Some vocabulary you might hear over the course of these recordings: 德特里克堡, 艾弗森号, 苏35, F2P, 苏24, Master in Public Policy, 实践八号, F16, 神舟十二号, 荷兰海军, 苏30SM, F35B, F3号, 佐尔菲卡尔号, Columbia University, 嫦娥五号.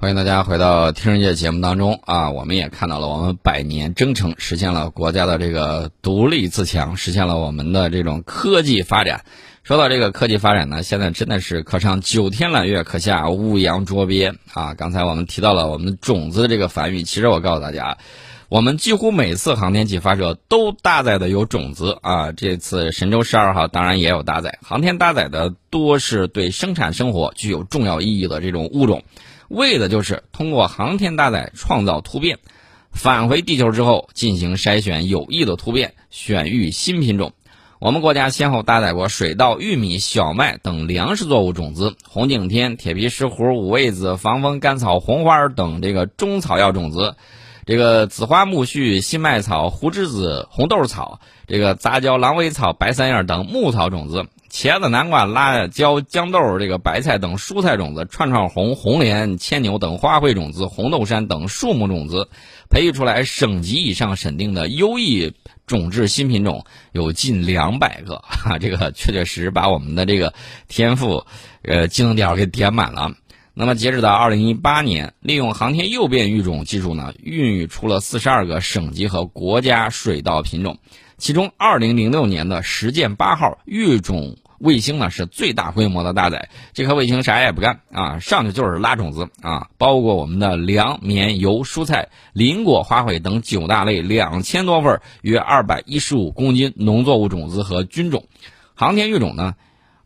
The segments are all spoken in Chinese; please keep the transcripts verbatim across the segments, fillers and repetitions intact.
欢迎大家回到听世界节目当中啊，我们也看到了我们百年征程实现了国家的这个独立自强，实现了我们的这种科技发展。说到这个科技发展呢，现在真的是可上九天揽月，可下五洋捉鳖啊！刚才我们提到了我们种子的这个繁育，其实我告诉大家，我们几乎每次航天器发射都搭载的有种子啊，这次神舟十二号当然也有搭载，航天搭载的多是对生产生活具有重要意义的这种物种。为的就是通过航天搭载创造突变，返回地球之后进行筛选有益的突变，选育新品种。我们国家先后搭载过水稻、玉米、小麦等粮食作物种子，红景天、铁皮石斛、五味子、防风甘草、红花等这个中草药种子，这个紫花苜蓿、新麦草、胡栀子、红豆草，这个杂交狼尾草、白三叶等牧草种子，茄子、南瓜、辣椒、豇豆、这个白菜等蔬菜种子，串串红、红莲、牵牛等花卉种子，红豆杉等树木种子，培育出来省级以上审定的优异种质新品种有近两百个啊，这个确确实实把我们的这个天赋呃技能点给填满了。那么截止到二零一八年，利用航天诱变育种技术呢，孕育出了四十二个省级和国家水稻品种，其中二零零六年的实践八号育种卫星呢是最大规模的搭载，这颗卫星啥也不干啊，上去就是拉种子啊，包括我们的粮、棉、油、蔬菜、林果、花卉等九大类两千多份约二百一十五公斤农作物种子和菌种。航天育种呢，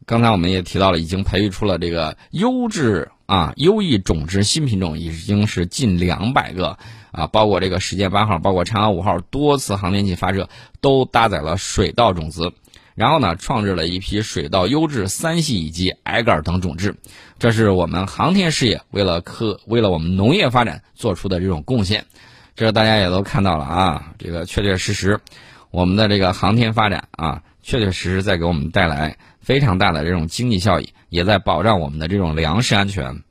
刚才我们也提到了，已经培育出了这个优质啊优异种质新品种已经是近两百个啊，包括这个实践八号，包括嫦娥五号多次航天器发射都搭载了水稻种子，然后呢创制了一批水稻优质三系以及矮杆等种质。这是我们航天事业为了科为了我们农业发展做出的这种贡献，这大家也都看到了啊，这个确确实实我们的这个航天发展啊，确确实实在给我们带来非常大的这种经济效益，也在保障我们的这种粮食安全。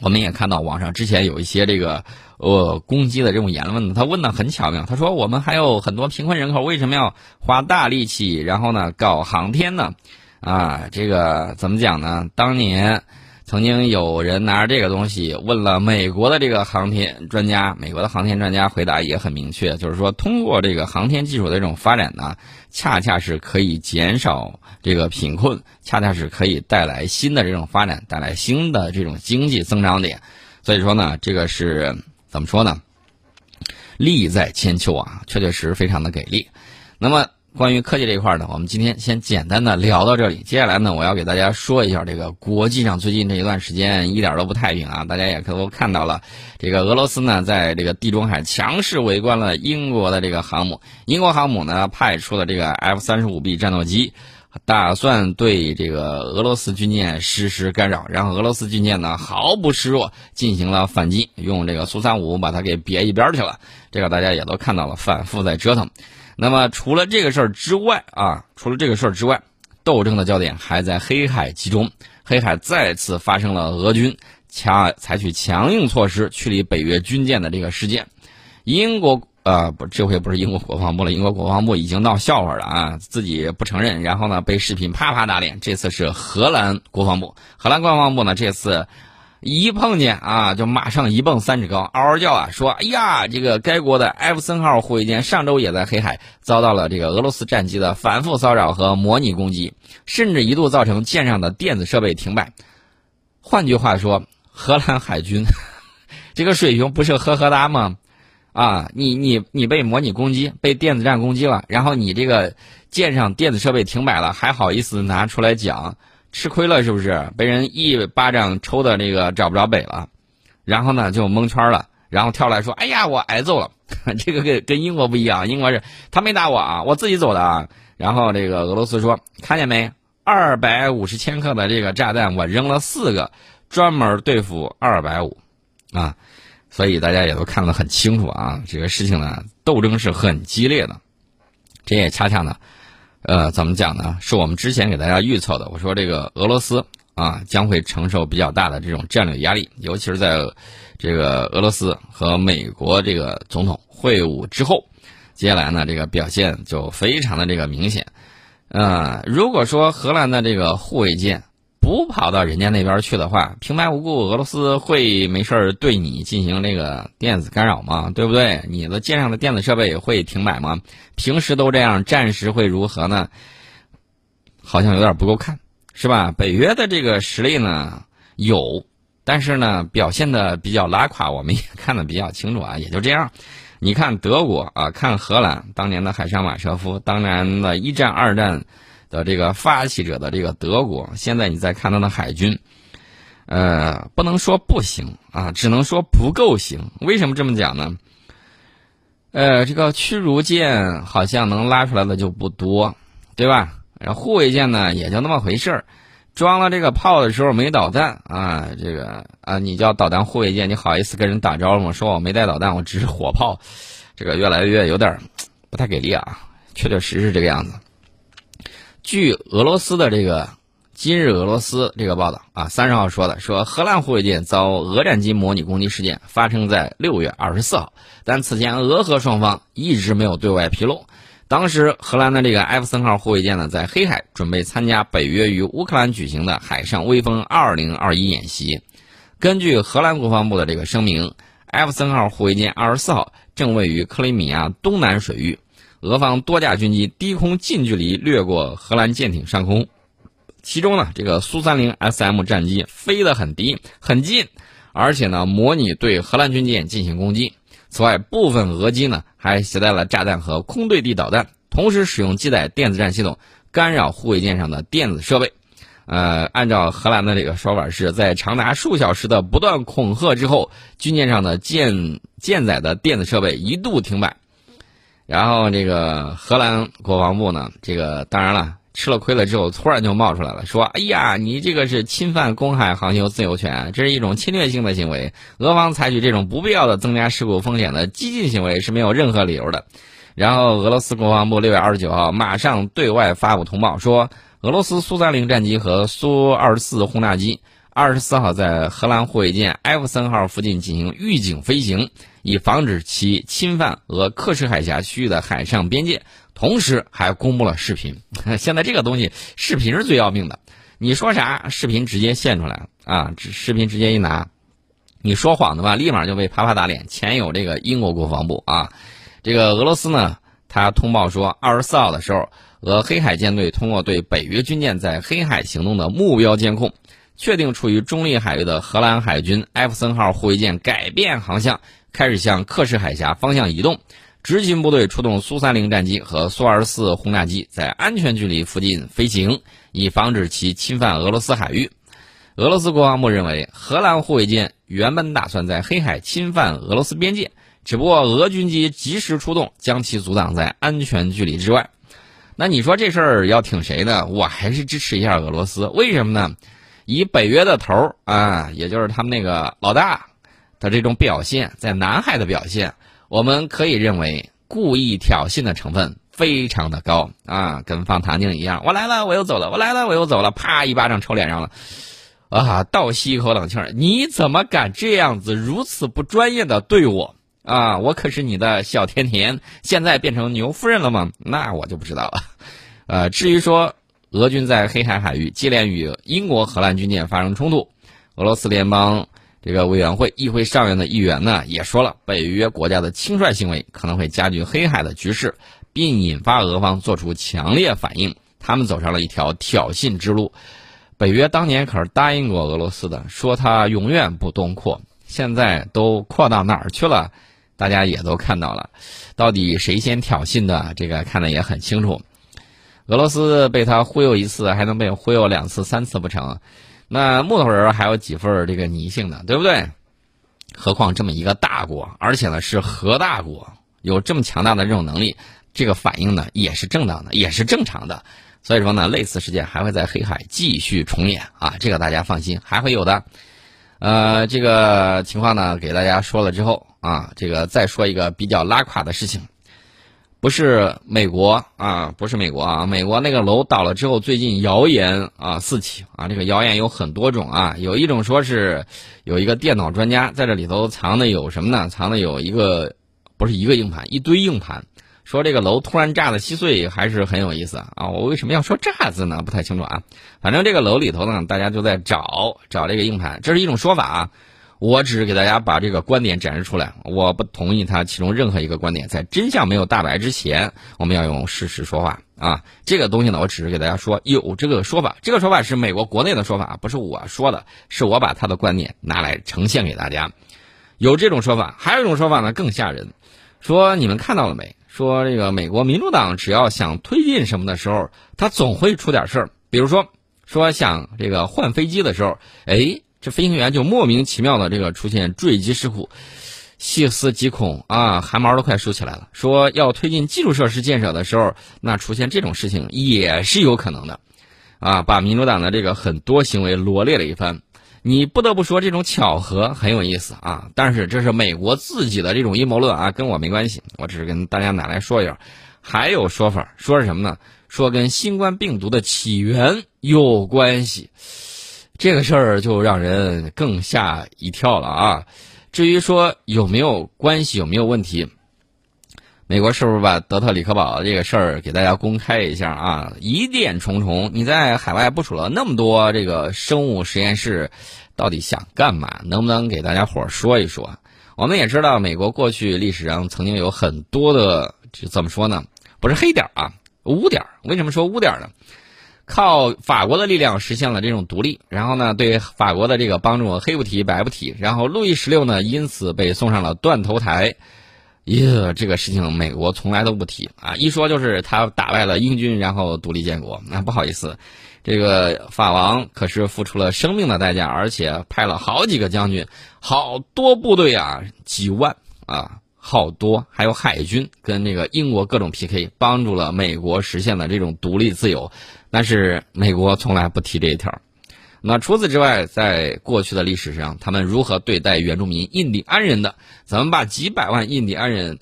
我们也看到网上之前有一些这个呃攻击的这种言论，他问的很巧妙，他说我们还有很多贫困人口为什么要花大力气然后呢搞航天呢啊，这个怎么讲呢，当年曾经有人拿着这个东西问了美国的这个航天专家，美国的航天专家回答也很明确，就是说通过这个航天技术的这种发展呢，恰恰是可以减少这个贫困，恰恰是可以带来新的这种发展，带来新的这种经济增长点。所以说呢，这个是怎么说呢，利在千秋啊，确确实非常的给力。那么关于科技这一块呢，我们今天先简单的聊到这里。接下来呢，我要给大家说一下这个国际上最近这一段时间一点都不太平啊，大家也都看到了，这个俄罗斯呢在这个地中海强势围观了英国的这个航母，英国航母呢派出了这个 F 三十五 B 战斗机，打算对这个俄罗斯军舰实施干扰，然后俄罗斯军舰呢毫不示弱进行了反击，用这个苏三十五把它给别一边去了，这个大家也都看到了，反复在折腾。那么除了这个事儿之外啊，除了这个事儿之外，斗争的焦点还在黑海集中。黑海再次发生了俄军强采取强硬措施驱离北约军舰的这个事件。英国呃不，这回不是英国国防部了，英国国防部已经闹笑话了啊，自己不承认，然后呢被视频啪啪打脸。这次是荷兰国防部，荷兰国防部呢这次一碰见啊，就马上一蹦三尺高，嗷嗷叫啊，说哎呀，这个该国的艾弗森号护卫舰上周也在黑海遭到了这个俄罗斯战机的反复骚扰和模拟攻击，甚至一度造成舰上的电子设备停摆。换句话说，荷兰海军这个水平不是呵呵哒吗？啊，你你你被模拟攻击，被电子战攻击了，然后你这个舰上电子设备停摆了，还好意思拿出来讲？吃亏了是不是？被人一巴掌抽的这个找不着北了，然后呢就蒙圈了，然后跳来说哎呀我挨揍了。这个跟跟英国不一样，英国是他没打我啊，我自己走的啊。然后这个俄罗斯说看见没，二百五十千克的这个炸弹我扔了四个，专门对付二百五啊。所以大家也都看得很清楚啊，这个事情呢斗争是很激烈的。这也恰恰呢呃，怎么讲呢？是我们之前给大家预测的。我说这个俄罗斯啊，将会承受比较大的这种战略压力，尤其是在这个俄罗斯和美国这个总统会晤之后，接下来呢，这个表现就非常的这个明显。呃，如果说荷兰的这个护卫舰不跑到人家那边去的话，平白无故俄罗斯会没事对你进行这个电子干扰吗？对不对？你的街上的电子设备会停摆吗？平时都这样，战时会如何呢？好像有点不够看，是吧？北约的这个实力呢有，但是呢表现的比较拉垮，我们也看得比较清楚啊，也就这样。你看德国啊，看荷兰当年的海上马车夫，当然的一战二战的这个发起者的这个德国，现在你再看他的海军，呃，不能说不行啊，只能说不够行。为什么这么讲呢？呃，这个驱逐舰好像能拉出来的就不多，对吧？然后护卫舰呢也就那么回事儿，装了这个炮的时候没导弹啊，这个啊，你叫导弹护卫舰，你好意思跟人打招呼说我没带导弹，我只是火炮，这个越来越有点不太给力啊，确确实实这个样子。据俄罗斯的这个今日俄罗斯这个报道啊，三十号说的，说荷兰护卫舰遭俄战机模拟攻击事件发生在六月二十四号，但此前俄荷双方一直没有对外披露。当时荷兰的这个 F三号护卫舰呢，在黑海准备参加北约与乌克兰举行的海上威风二零二一演习。根据荷兰国防部的这个声明， F三号护卫舰二十四号正位于克里米亚东南水域，俄方多架军机低空近距离掠过荷兰舰艇上空，其中呢，这个苏三零 S M 战机飞得很低很近，而且呢模拟对荷兰军舰进行攻击。此外，部分俄机呢还携带了炸弹和空对地导弹，同时使用基带电子战系统干扰护卫舰上的电子设备。呃，按照荷兰的这个说法是，在长达数小时的不断恐吓之后，军舰上的舰舰载的电子设备一度停摆。然后这个荷兰国防部呢，这个当然了，吃了亏了之后突然就冒出来了，说哎呀，你这个是侵犯公海航行自由权，这是一种侵略性的行为，俄方采取这种不必要的增加事故风险的激进行为是没有任何理由的。然后俄罗斯国防部六月二十九号马上对外发布通报，说俄罗斯苏三零战机和苏二十四轰炸机二十四号在荷兰护卫舰 F三号附近进行预警飞行，以防止其侵犯俄克什海峡区域的海上边界，同时还公布了视频。现在这个东西，视频是最要命的。你说啥，视频直接现出来啊！视频直接一拿，你说谎的话，立马就被啪啪打脸。前有这个英国国防部啊，这个俄罗斯呢，他通报说，二十四号的时候，俄黑海舰队通过对北约军舰在黑海行动的目标监控，确定处于中立海域的荷兰海军 F三号护卫舰改变航向，开始向克什海峡方向移动。执勤部队出动苏三零战机和苏二十四轰炸机在安全距离附近飞行，以防止其侵犯俄罗斯海域。俄罗斯国防部认为，荷兰护卫舰原本打算在黑海侵犯俄罗斯边界，只不过俄军机及时出动，将其阻挡在安全距离之外。那你说这事儿要挺谁呢？我还是支持一下俄罗斯，为什么呢？以北约的头啊，也就是他们那个老大的这种表现，在南海的表现，我们可以认为故意挑衅的成分非常的高啊，跟放糖精一样，我来了我又走了，我来了我又走了，啪一巴掌抽脸上了啊，倒吸一口冷气儿，你怎么敢这样子如此不专业的对我啊？我可是你的小甜甜，现在变成牛夫人了吗？那我就不知道了。呃，至于说俄军在黑海海域接连与英国、荷兰军舰发生冲突，俄罗斯联邦这个委员会议会上院的议员呢也说了，北约国家的轻率行为可能会加剧黑海的局势，并引发俄方做出强烈反应，他们走上了一条挑衅之路。北约当年可是答应过俄罗斯的，说他永远不东扩，现在都扩到哪儿去了？大家也都看到了，到底谁先挑衅的，这个看得也很清楚。俄罗斯被他忽悠一次，还能被忽悠两次三次不成？那木头人还有几份这个泥性的，对不对？何况这么一个大国，而且呢是核大国，有这么强大的这种能力，这个反应呢也是正当的，也是正常的。所以说呢，类似事件还会在黑海继续重演啊，这个大家放心，还会有的。呃，这个情况呢给大家说了之后啊，这个再说一个比较拉垮的事情。不是美国啊，不是美国啊，美国那个楼倒了之后，最近谣言啊四起啊，这个谣言有很多种啊，有一种说是有一个电脑专家在这里头藏的有什么呢？藏的有一个不是一个硬盘，一堆硬盘，说这个楼突然炸得稀碎还是很有意思啊！我为什么要说炸字呢？不太清楚啊。反正这个楼里头呢，大家就在找找这个硬盘，这是一种说法啊。我只是给大家把这个观点展示出来，我不同意他其中任何一个观点。在真相没有大白之前，我们要用事实说话啊！这个东西呢，我只是给大家说有这个说法，这个说法是美国国内的说法，不是我说的，是我把他的观点拿来呈现给大家。有这种说法，还有一种说法呢更吓人，说你们看到了没？说这个美国民主党只要想推进什么的时候，他总会出点事儿。比如说，说想这个换飞机的时候，哎，这飞行员就莫名其妙的这个出现坠机事故，细思极恐啊，汗毛都快竖起来了。说要推进基础设施建设的时候，那出现这种事情也是有可能的，啊，把民主党的这个很多行为罗列了一番。你不得不说这种巧合很有意思啊，但是这是美国自己的这种阴谋论啊，跟我没关系，我只是跟大家拿来说一下。还有说法说是什么呢？说跟新冠病毒的起源有关系，这个事儿就让人更吓一跳了啊。至于说有没有关系有没有问题，美国是不是把德特里克堡这个事儿给大家公开一下啊？疑点重重，你在海外部署了那么多这个生物实验室，到底想干嘛？能不能给大家伙说一说？我们也知道，美国过去历史上曾经有很多的，怎么说呢？不是黑点啊，污点。为什么说污点呢？靠法国的力量实现了这种独立，然后呢，对法国的这个帮助黑不提白不提，然后路易十六呢，因此被送上了断头台。耶，这个事情美国从来都不提啊！一说就是他打败了英军，然后独立建国。那、啊、不好意思，这个法王可是付出了生命的代价，而且派了好几个将军、好多部队啊，几万啊，好多，还有海军跟那个英国各种 P K， 帮助了美国实现了这种独立自由。但是美国从来不提这一条。那除此之外，在过去的历史上，他们如何对待原住民印第安人的？咱们把几百万印第安人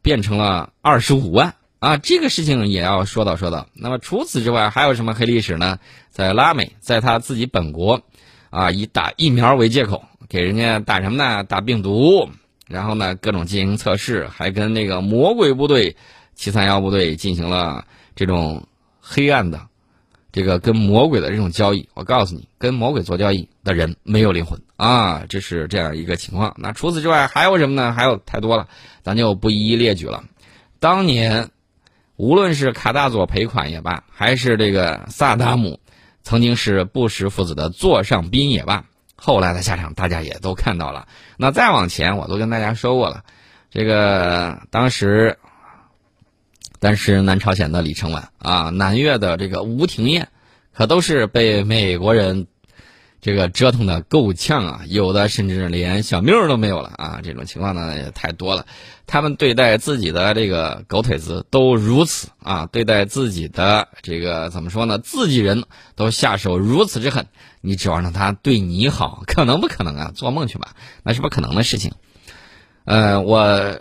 变成了二十五万啊，这个事情也要说到说到。那么除此之外，还有什么黑历史呢？在拉美，在他自己本国，啊，以打疫苗为借口，给人家打什么呢？打病毒，然后呢，各种进行测试，还跟那个魔鬼部队、七三幺部队进行了这种黑暗的。这个跟魔鬼的这种交易，我告诉你，跟魔鬼做交易的人没有灵魂啊，这是这样一个情况。那除此之外还有什么呢？还有太多了，咱就不一一列举了。当年无论是卡大佐赔款也罢，还是这个萨达姆曾经是布什父子的座上宾也罢，后来的下场大家也都看到了。那再往前我都跟大家说过了，这个当时但是南朝鲜的李承晚啊，南越的这个吴廷艳，可都是被美国人这个折腾的够呛啊，有的甚至连小命都没有了啊，这种情况呢也太多了。他们对待自己的这个狗腿子都如此啊，对待自己的这个怎么说呢，自己人都下手如此之狠，你指望让他对你好，可能不可能啊？做梦去吧，那是不可能的事情。呃，我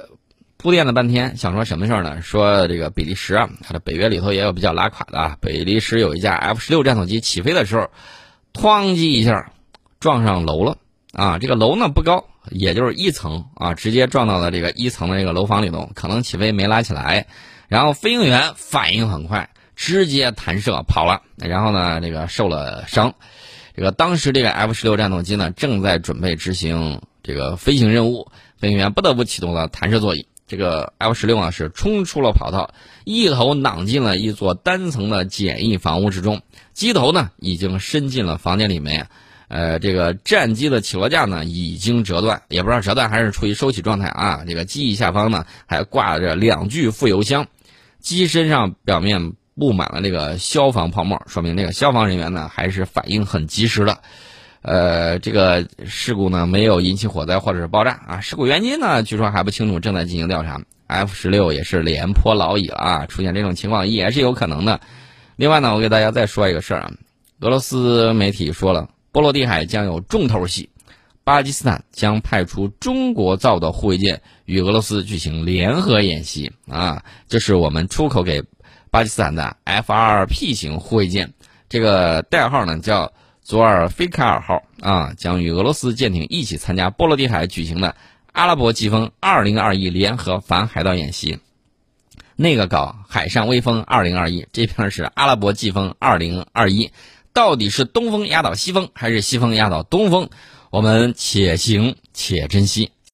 铺垫了半天，想说什么事儿呢？说这个比利时啊，它的北约里头也有比较拉垮的啊。比利时有一架 F 十六 战斗机起飞的时候，哐叽一下撞上楼了啊！这个楼呢不高，也就是一层啊，直接撞到了这个一层的这个楼房里头，可能起飞没拉起来，然后飞行员反应很快，直接弹射跑了，然后呢这个受了伤。这个当时这个 F 十六 战斗机呢正在准备执行这个飞行任务，飞行员不得不启动了弹射座椅。这个 F 十六 啊是冲出了跑道，一头攮进了一座单层的简易房屋之中，机头呢已经伸进了房间里面，呃，这个战机的起落架呢已经折断，也不知道折断还是处于收起状态啊。这个机翼下方呢还挂着两具副油箱，机身上表面布满了这个消防泡沫，说明这个消防人员呢还是反应很及时的。呃，这个事故呢没有引起火灾或者是爆炸啊，事故原因呢据说还不清楚，正在进行调查。F 十六 也是廉颇老矣了啊，出现这种情况也是有可能的。另外呢，我给大家再说一个事儿啊，俄罗斯媒体说了，波罗的海将有重头戏，巴基斯坦将派出中国造的护卫舰与俄罗斯举行联合演习啊，这是我们出口给巴基斯坦的 F 二 P 型护卫舰，这个代号呢叫佐尔菲卡尔号啊，将与俄罗斯舰艇一起参加波罗的海举行的阿拉伯季风二零二一联合反海盗演习。那个搞海上微风二零二一，这边是阿拉伯季风二零二一，到底是东风压倒西风还是西风压倒东风，我们且行且珍惜。